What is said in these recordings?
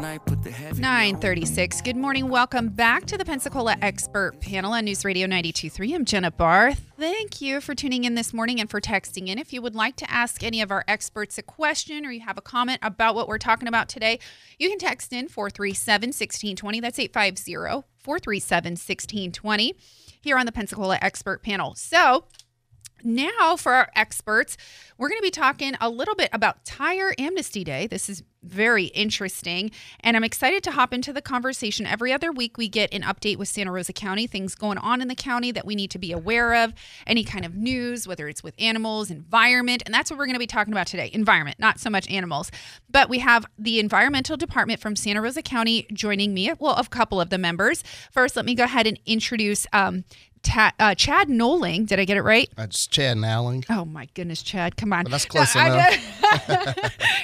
night, put the heavy 9:36. Good morning. Welcome back to the Pensacola Expert Panel on News Radio 92.3. I'm Jenna Barth. Thank you for tuning in this morning and for texting in. If you would like to ask any of our experts a question or you have a comment about what we're talking about today, you can text in 437-1620. That's 850-437-1620 here on the Pensacola Expert Panel. So now for our experts, we're going to be talking a little bit about Tire Amnesty Day. This is very interesting, and I'm excited to hop into the conversation. Every other week we get an update with Santa Rosa County, things going on in the county that we need to be aware of, any kind of news, whether it's with animals, environment, and that's what we're going to be talking about today, environment, not so much animals. But we have the environmental department from Santa Rosa County joining me, well, a couple of the members. First, let me go ahead and introduce Chad Nowling. Did I get it right? It's Chad Nowling. Oh, my goodness, Chad. Come on. Well, that's close enough.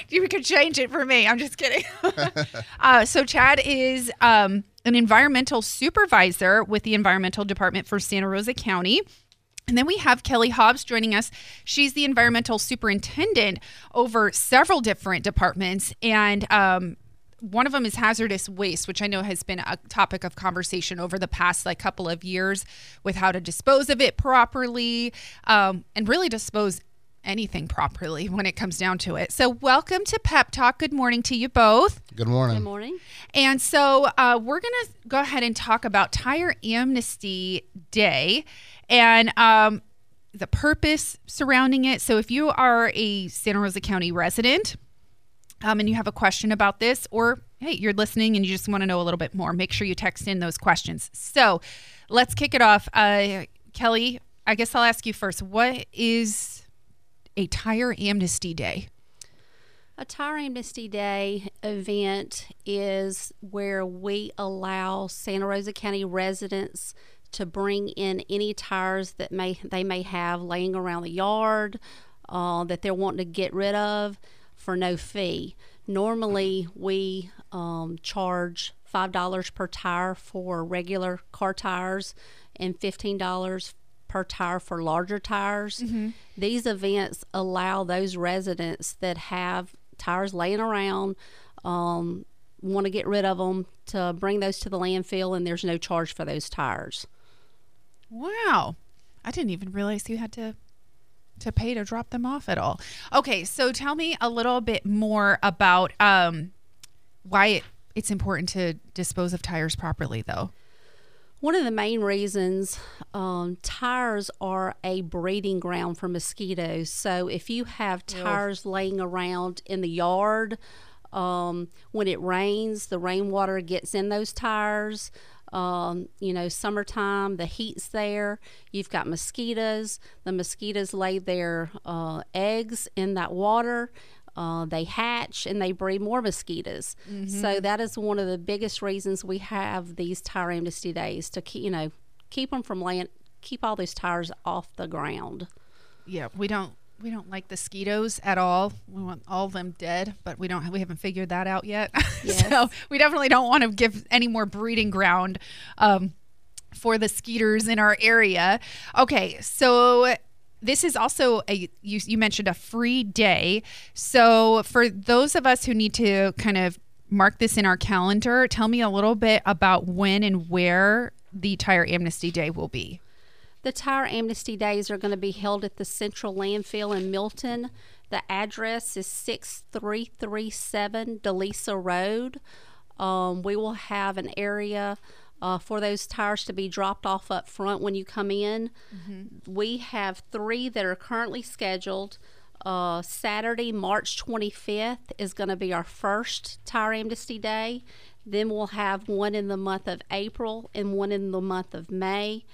You could change it for me. I'm just kidding. So Chad is an environmental supervisor with the environmental department for Santa Rosa County. And then we have Kelly Hobbs joining us. She's the environmental superintendent over several different departments. And one of them is hazardous waste, which I know has been a topic of conversation over the past couple of years with how to dispose of it properly and really dispose anything properly when it comes down to it. So welcome to Pep Talk. Good morning to you both. Good morning. Good morning. And so we're going to go ahead and talk about Tire Amnesty Day and the purpose surrounding it. So if you are a Santa Rosa County resident, and you have a question about this, or hey, you're listening and you just want to know a little bit more, make sure you text in those questions. So let's kick it off. Kelly, I guess I'll ask you first, what is a Tire Amnesty Day? A Tire Amnesty Day event is where we allow Santa Rosa County residents to bring in any tires that they may have laying around the yard that they're wanting to get rid of, for no fee. Normally we charge $5 per tire for regular car tires and $15 per tire for larger tires. Mm-hmm. These events allow those residents that have tires laying around, want to get rid of them, to bring those to the landfill, and there's no charge for those tires. Wow. I didn't even realize you had to pay to drop them off at all. Okay, so tell me a little bit more about why it's important to dispose of tires properly, though. One of the main reasons, tires are a breeding ground for mosquitoes. So if you have tires laying around in the yard, when it rains, the rainwater gets in those tires. Summertime, the heat's there, you've got mosquitoes. The mosquitoes lay their eggs in that water. They hatch and they breed more mosquitoes. Mm-hmm. So that is one of the biggest reasons we have these Tire Amnesty Days, to keep them from laying, keep all these tires off the ground. Yeah, we don't like the mosquitoes at all. We want all of them dead, but we haven't figured that out yet. Yes. So we definitely don't want to give any more breeding ground for the skeeters in our area. Okay, so this is also you mentioned a free day. So for those of us who need to kind of mark this in our calendar, tell me a little bit about when and where the Tire Amnesty Day will be. The Tire Amnesty Days are going to be held at the Central Landfill in Milton. The address is 6337 Delisa Road. We will have an area for those tires to be dropped off up front when you come in. Mm-hmm. We have 3 that are currently scheduled. Saturday, March 25th is going to be our first Tire Amnesty Day. Then we'll have one in the month of April and one in the month of May.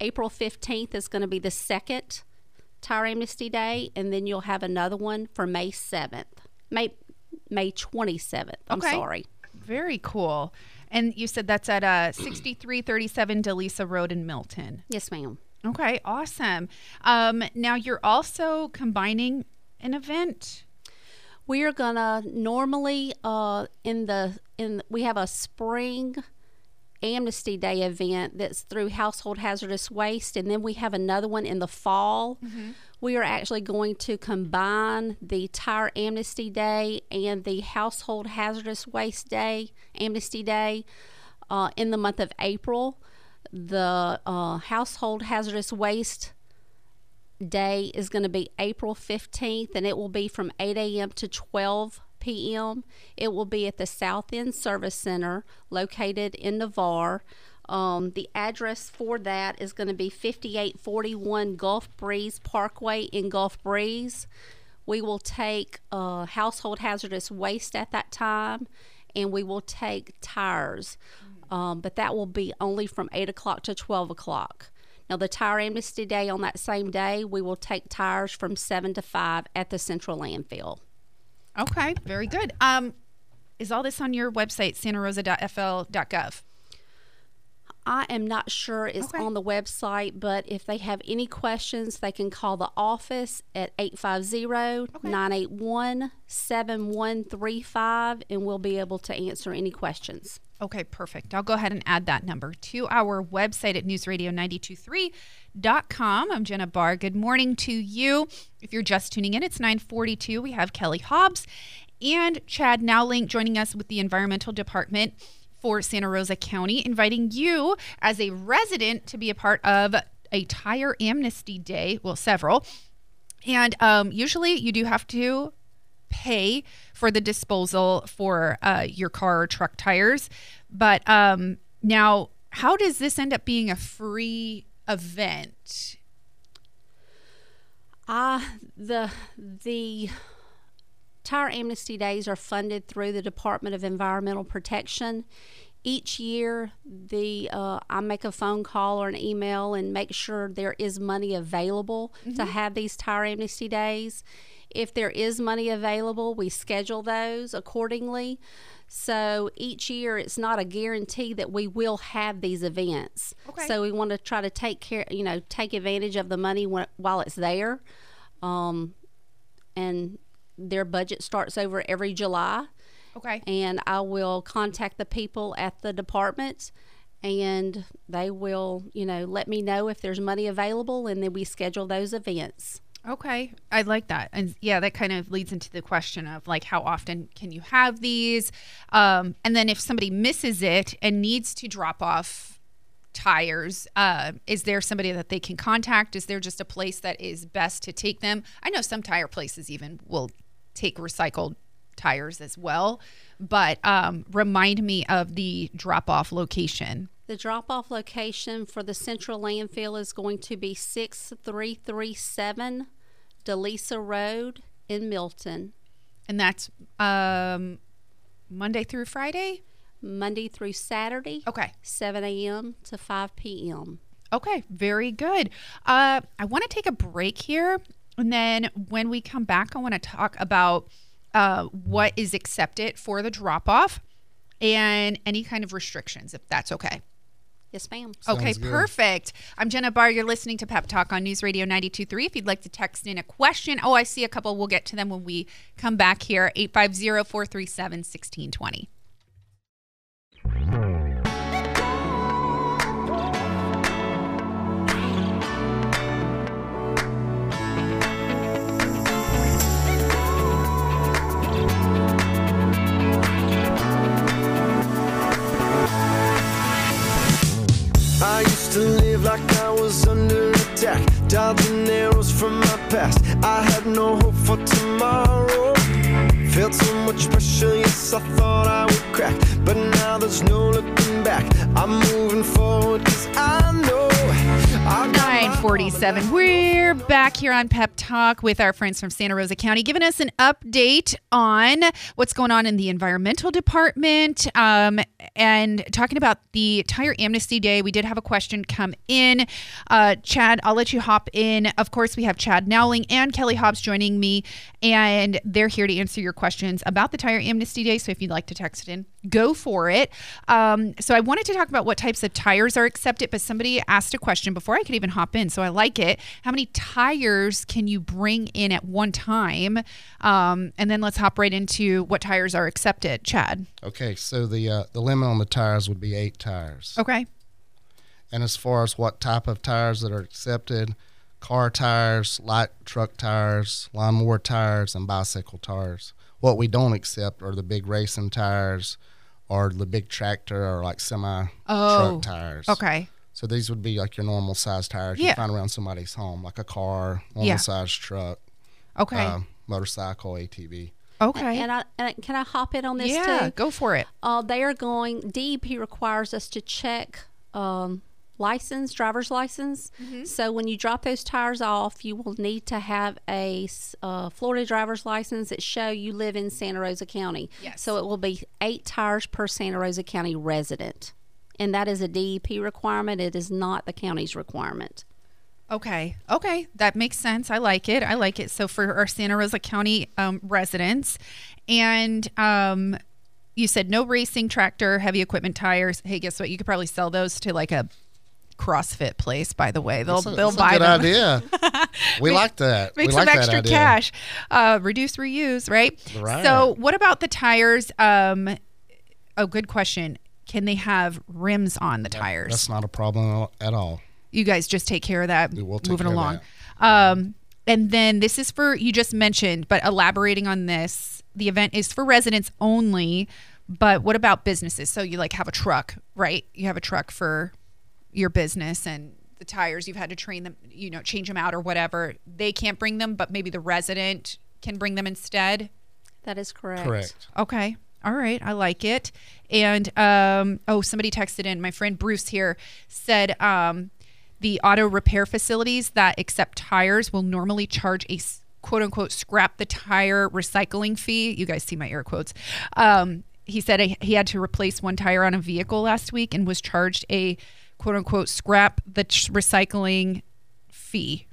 April 15th is going to be the second Tire Amnesty Day, and then you'll have another one for May 7th. May 27th. I'm sorry. Very cool. And you said that's at 6337 Delisa Road in Milton. Yes, ma'am. Okay, awesome. Now you're also combining an event. We are gonna normally we have a spring Amnesty Day event that's through Household Hazardous Waste, and then we have another one in the fall. Mm-hmm. We are actually going to combine the Tire Amnesty Day and the Household Hazardous Waste Day, Amnesty Day, in the month of April. The Household Hazardous Waste Day is going to be April 15th, and it will be from 8 a.m. to 12 p.m. It will be at the South End Service Center located in Navarre. The address for that is going to be 5841 Gulf Breeze Parkway in Gulf Breeze. We will take household hazardous waste at that time, and we will take tires. But that will be only from 8 o'clock to 12 o'clock. Now, the Tire Amnesty Day on that same day, we will take tires from 7 to 5 at the Central Landfill. Okay, very good. Is all this on your website, santarosa.fl.gov? I am not sure it's okay on the website, but if they have any questions, they can call the office at 850-981-7135, and we'll be able to answer any questions. Okay, perfect. I'll go ahead and add that number to our website at newsradio923.com. I'm Jenna Barr. Good morning to you. If you're just tuning in, it's 9:42. We have Kelly Hobbs and Chad Nowling joining us with the Environmental Department for Santa Rosa County, inviting you as a resident to be a part of a Tire Amnesty Day, well, several. And usually you do have to pay for the disposal for your car or truck tires, but now how does this end up being a free event? The Tire Amnesty Days are funded through the Department of Environmental Protection. Each year, I make a phone call or an email and make sure there is money available to have these Tire Amnesty Days. If there is money available, we schedule those accordingly. So each year, it's not a guarantee that we will have these events. Okay. So we want to try to take advantage of the money while it's there. And their budget starts over every July. Okay. And I will contact the people at the department, and they will, let me know if there's money available, and then we schedule those events. Okay, I like that. And yeah, that kind of leads into the question of like how often can you have these? And then if somebody misses it and needs to drop off tires, is there somebody that they can contact? Is there just a place that is best to take them? I know some tire places even will take recycled tires as well, but remind me of the drop-off location. The drop-off location for the Central Landfill is going to be 6337 Delisa Road in Milton. And that's Monday through Friday? Monday through Saturday. Okay. 7 a.m. to 5 p.m. Okay, very good. I want to take a break here, and then when we come back, I want to talk about what is accepted for the drop-off and any kind of restrictions, if that's okay. Yes, ma'am. Okay, perfect. I'm Jenna Barr. You're listening to Pep Talk on News Radio 92.3. If you'd like to text in a question, I see a couple. We'll get to them when we come back here. 850-437-1620. I used to live like I was under attack, dodging arrows from my past. I had no hope for tomorrow. Felt so much pressure, yes, I thought I would crack. But now there's no looking back. I'm moving forward because I know. 9:47. We're back here on Pep Talk with our friends from Santa Rosa County, giving us an update on what's going on in the environmental department, and talking about the Tire Amnesty Day. We did have a question come in. Chad, I'll let you hop in. Of course, we have Chad Nowling and Kelly Hobbs joining me, and they're here to answer your questions about the Tire Amnesty Day. So if you'd like to text it in, go for it. So I wanted to talk about what types of tires are accepted, but somebody asked a question before I could even hop in, so I like it. How many tires can you bring in at one time? And then let's hop right into what tires are accepted. Chad. Okay, so the limit on the tires would be 8 tires. Okay. And as far as what type of tires that are accepted, car tires, light truck tires, lawnmower tires, and bicycle tires. What we don't accept are the big racing tires or the big tractor or like semi-truck tires. Okay. So these would be like your normal size tires you find around somebody's home, like a car, normal size truck, motorcycle, ATV. Okay. And can I hop in on this too? Yeah, go for it. They are going, DEP requires us to check license, driver's license. Mm-hmm. So when you drop those tires off, you will need to have a Florida driver's license that show you live in Santa Rosa County. Yes. So it will be 8 tires per Santa Rosa County resident. And that is a DEP requirement. It is not the county's requirement. Okay. Okay. That makes sense. I like it. I like it. So for our Santa Rosa County residents, and you said no racing tractor, heavy equipment tires. Hey, guess what? You could probably sell those to like a CrossFit place, by the way. They'll buy them. That's a good idea. We like that. Make some extra cash. Reduce, reuse, right? Right. So what about the tires? Good question. Can they have rims on the tires? That's not a problem at all. You guys just take care of that. We'll take care of that. And then this is for, you just mentioned, but elaborating on this, the event is for residents only, but what about businesses? So you like have a truck, right? You have a truck for your business, and the tires, you've had to train them, you know, change them out or whatever. They can't bring them, but maybe the resident can bring them instead. That is correct. Correct. Okay. All right. I like it. And, somebody texted in, my friend Bruce here said, the auto repair facilities that accept tires will normally charge a quote unquote scrap the tire recycling fee. You guys see my air quotes. He said he had to replace one tire on a vehicle last week and was charged a quote unquote scrap the recycling fee.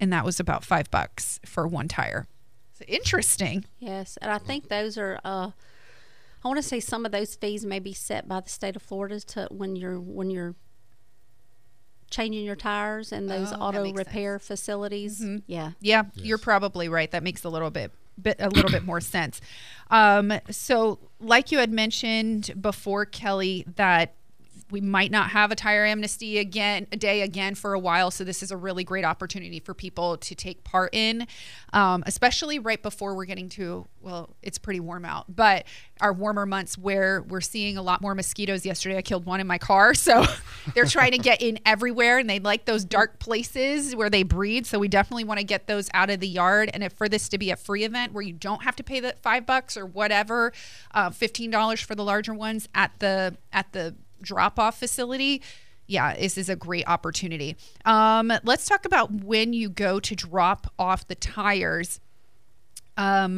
And that was about $5 for one tire. So interesting. Yes. And I think those are, I want to say some of those fees may be set by the state of Florida to when you're changing your tires and those auto repair facilities. Mm-hmm. Yeah. Yes. You're probably right. That makes a little bit more sense. So like you had mentioned before, Kelly, that we might not have a tire amnesty day again for a while. So this is a really great opportunity for people to take part in, especially right before we're getting to, well, it's pretty warm out, but our warmer months where we're seeing a lot more mosquitoes. Yesterday, I killed one in my car. So they're trying to get in everywhere, and they like those dark places where they breed. So we definitely want to get those out of the yard. And for this to be a free event where you don't have to pay the $5 or whatever, $15 for the larger ones at the drop-off facility. Yeah, this is a great opportunity. Let's talk about when you go to drop off the tires. I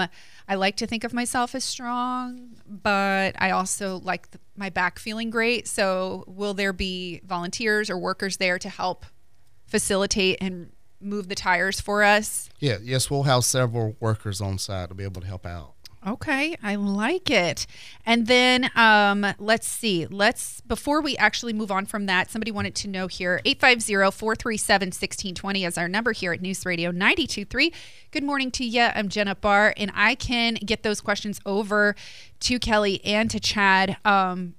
like to think of myself as strong, but I also like my back feeling great. So will there be volunteers or workers there to help facilitate and move the tires for us? Yeah, yes, we'll have several workers on site to be able to help out. Okay, I like it. And then let's see. Before we actually move on from that, somebody wanted to know here, 850-437-1620 is our number here at News Radio 92.3. Good morning to you. I'm Jenna Barth, and I can get those questions over to Kelly and to Chad.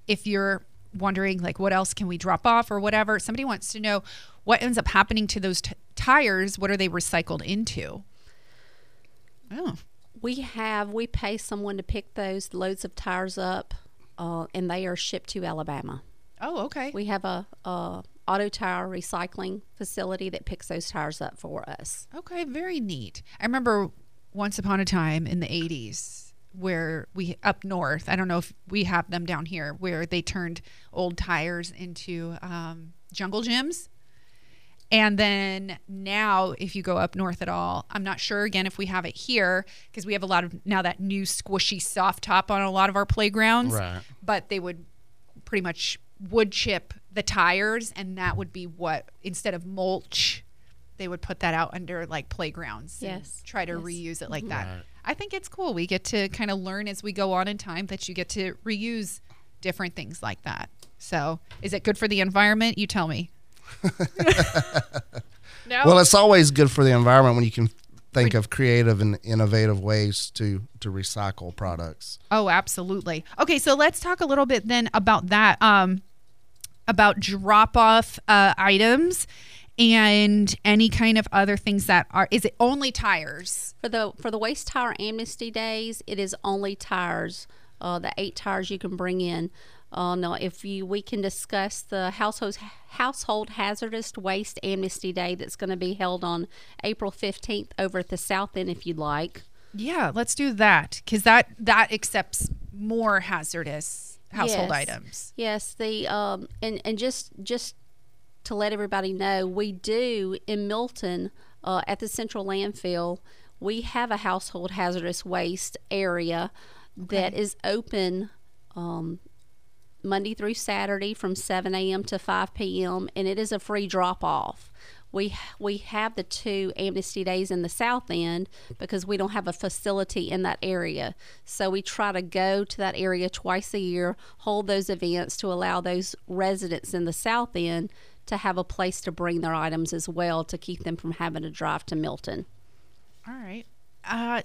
If you're wondering, like, what else can we drop off or whatever, somebody wants to know what ends up happening to those tires. What are they recycled into? Oh. We pay someone to pick those loads of tires up, and they are shipped to Alabama. Oh, okay. We have a auto tire recycling facility that picks those tires up for us. Okay, very neat. I remember once upon a time in the 80s where we up north, I don't know if we have them down here, where they turned old tires into jungle gyms. And then now, if you go up north at all, I'm not sure, again, if we have it here, because we have a lot of now that new squishy soft top on a lot of our playgrounds. Right. But they would pretty much wood chip the tires, and that would be what, instead of mulch, they would put that out under like playgrounds. Yes. And try to reuse it like that. Right. I think it's cool. We get to kind of learn as we go on in time that you get to reuse different things like that. So is it good for the environment? You tell me. No? Well, it's always good for the environment when you can think of creative and innovative ways to recycle products. Oh, absolutely. Okay, so let's talk a little bit then about that, about drop-off items and any kind of other things that are, is it only tires? For the Waste Tire Amnesty Days, it is only tires, the 8 tires you can bring in. Now, we can discuss the Household Hazardous Waste Amnesty Day that's going to be held on April 15th over at the South End if you'd like. Yeah, let's do that because that accepts more hazardous household items. Yes, the and just to let everybody know, we do in Milton at the Central Landfill, we have a Household Hazardous Waste area that is open Monday through Saturday from 7 a.m. to 5 p.m. and it is a free drop-off. We have the 2 amnesty days in the South End because we don't have a facility in that area. So we try to go to that area twice a year, hold those events to allow those residents in the South End to have a place to bring their items as well to keep them from having to drive to Milton. All right.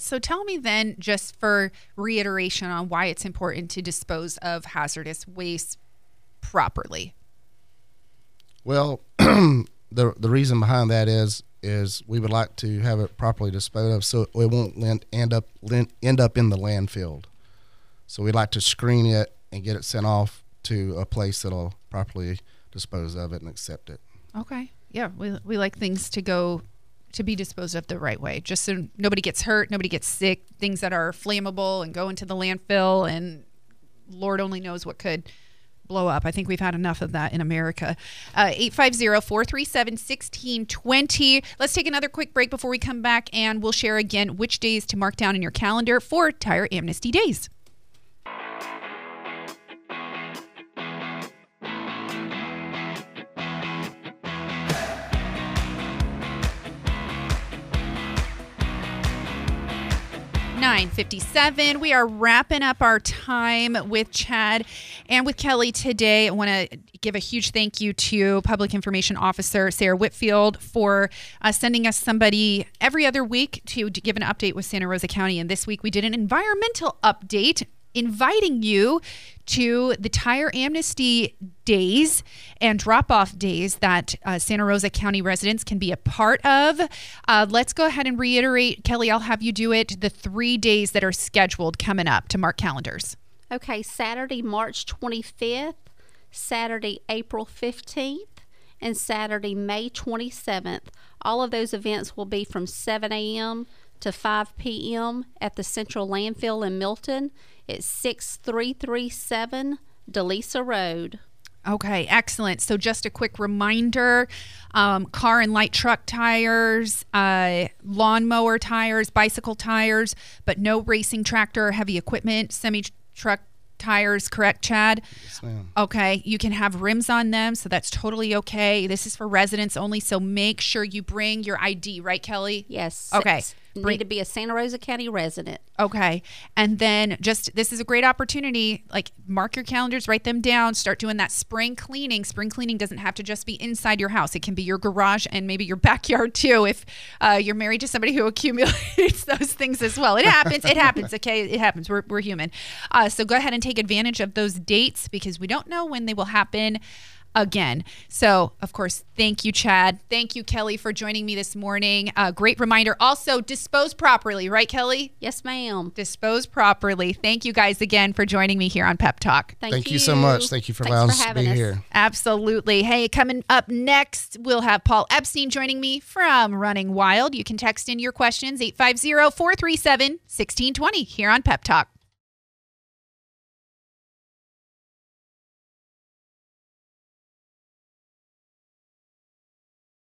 So tell me then, just for reiteration on why it's important to dispose of hazardous waste properly. Well, the reason behind that is we would like to have it properly disposed of so it won't end up in the landfill. So we'd like to screen it and get it sent off to a place that'll properly dispose of it and accept it. Okay. Yeah, we like things to be disposed of the right way, just so nobody gets hurt, nobody gets sick, things that are flammable and go into the landfill and Lord only knows what could blow up. I think we've had enough of that in America. 850-437-1620. Let's take another quick break before we come back, and we'll share again which days to mark down in your calendar for Tire Amnesty Days. We are wrapping up our time with Chad and with Kelly today. I want to give a huge thank you to Public Information Officer Sarah Whitfield for sending us somebody every other week to give an update with Santa Rosa County. And this week we did an environmental update, inviting you to the Tire Amnesty Days and drop-off days that Santa Rosa County residents can be a part of. Let's go ahead and reiterate, Kelly, I'll have you do it, the 3 days that are scheduled coming up to mark calendars. Okay, Saturday, March 25th, Saturday, April 15th, and Saturday, May 27th. All of those events will be from 7 a.m. to 5 p.m. at the Central Landfill in Milton. It's 6337 Delisa Road. Okay, excellent. So just a quick reminder, car and light truck tires, lawnmower tires, bicycle tires, but no racing tractor, heavy equipment, semi-truck tires, correct, Chad? Yes, ma'am. Okay, you can have rims on them, so that's totally okay. This is for residents only, so make sure you bring your ID, right, Kelly? Yes. Okay. Need to be a Santa Rosa County resident. Okay. And then this is a great opportunity. Like, mark your calendars, write them down, start doing that spring cleaning. Spring cleaning doesn't have to just be inside your house. It can be your garage and maybe your backyard too if you're married to somebody who accumulates those things as well. It happens. It happens. Okay. It happens. We're human. So go ahead and take advantage of those dates because we don't know when they will happen again. So, of course, thank you, Chad. Thank you, Kelly, for joining me this morning. Great reminder. Also, dispose properly, right, Kelly? Yes, ma'am. Dispose properly. Thank you guys again for joining me here on Pep Talk. Thank you so much. Thank you for allowing us to be here. Absolutely. Hey, coming up next, we'll have Paul Epstein joining me from Running Wild. You can text in your questions, 850-437-1620 here on Pep Talk.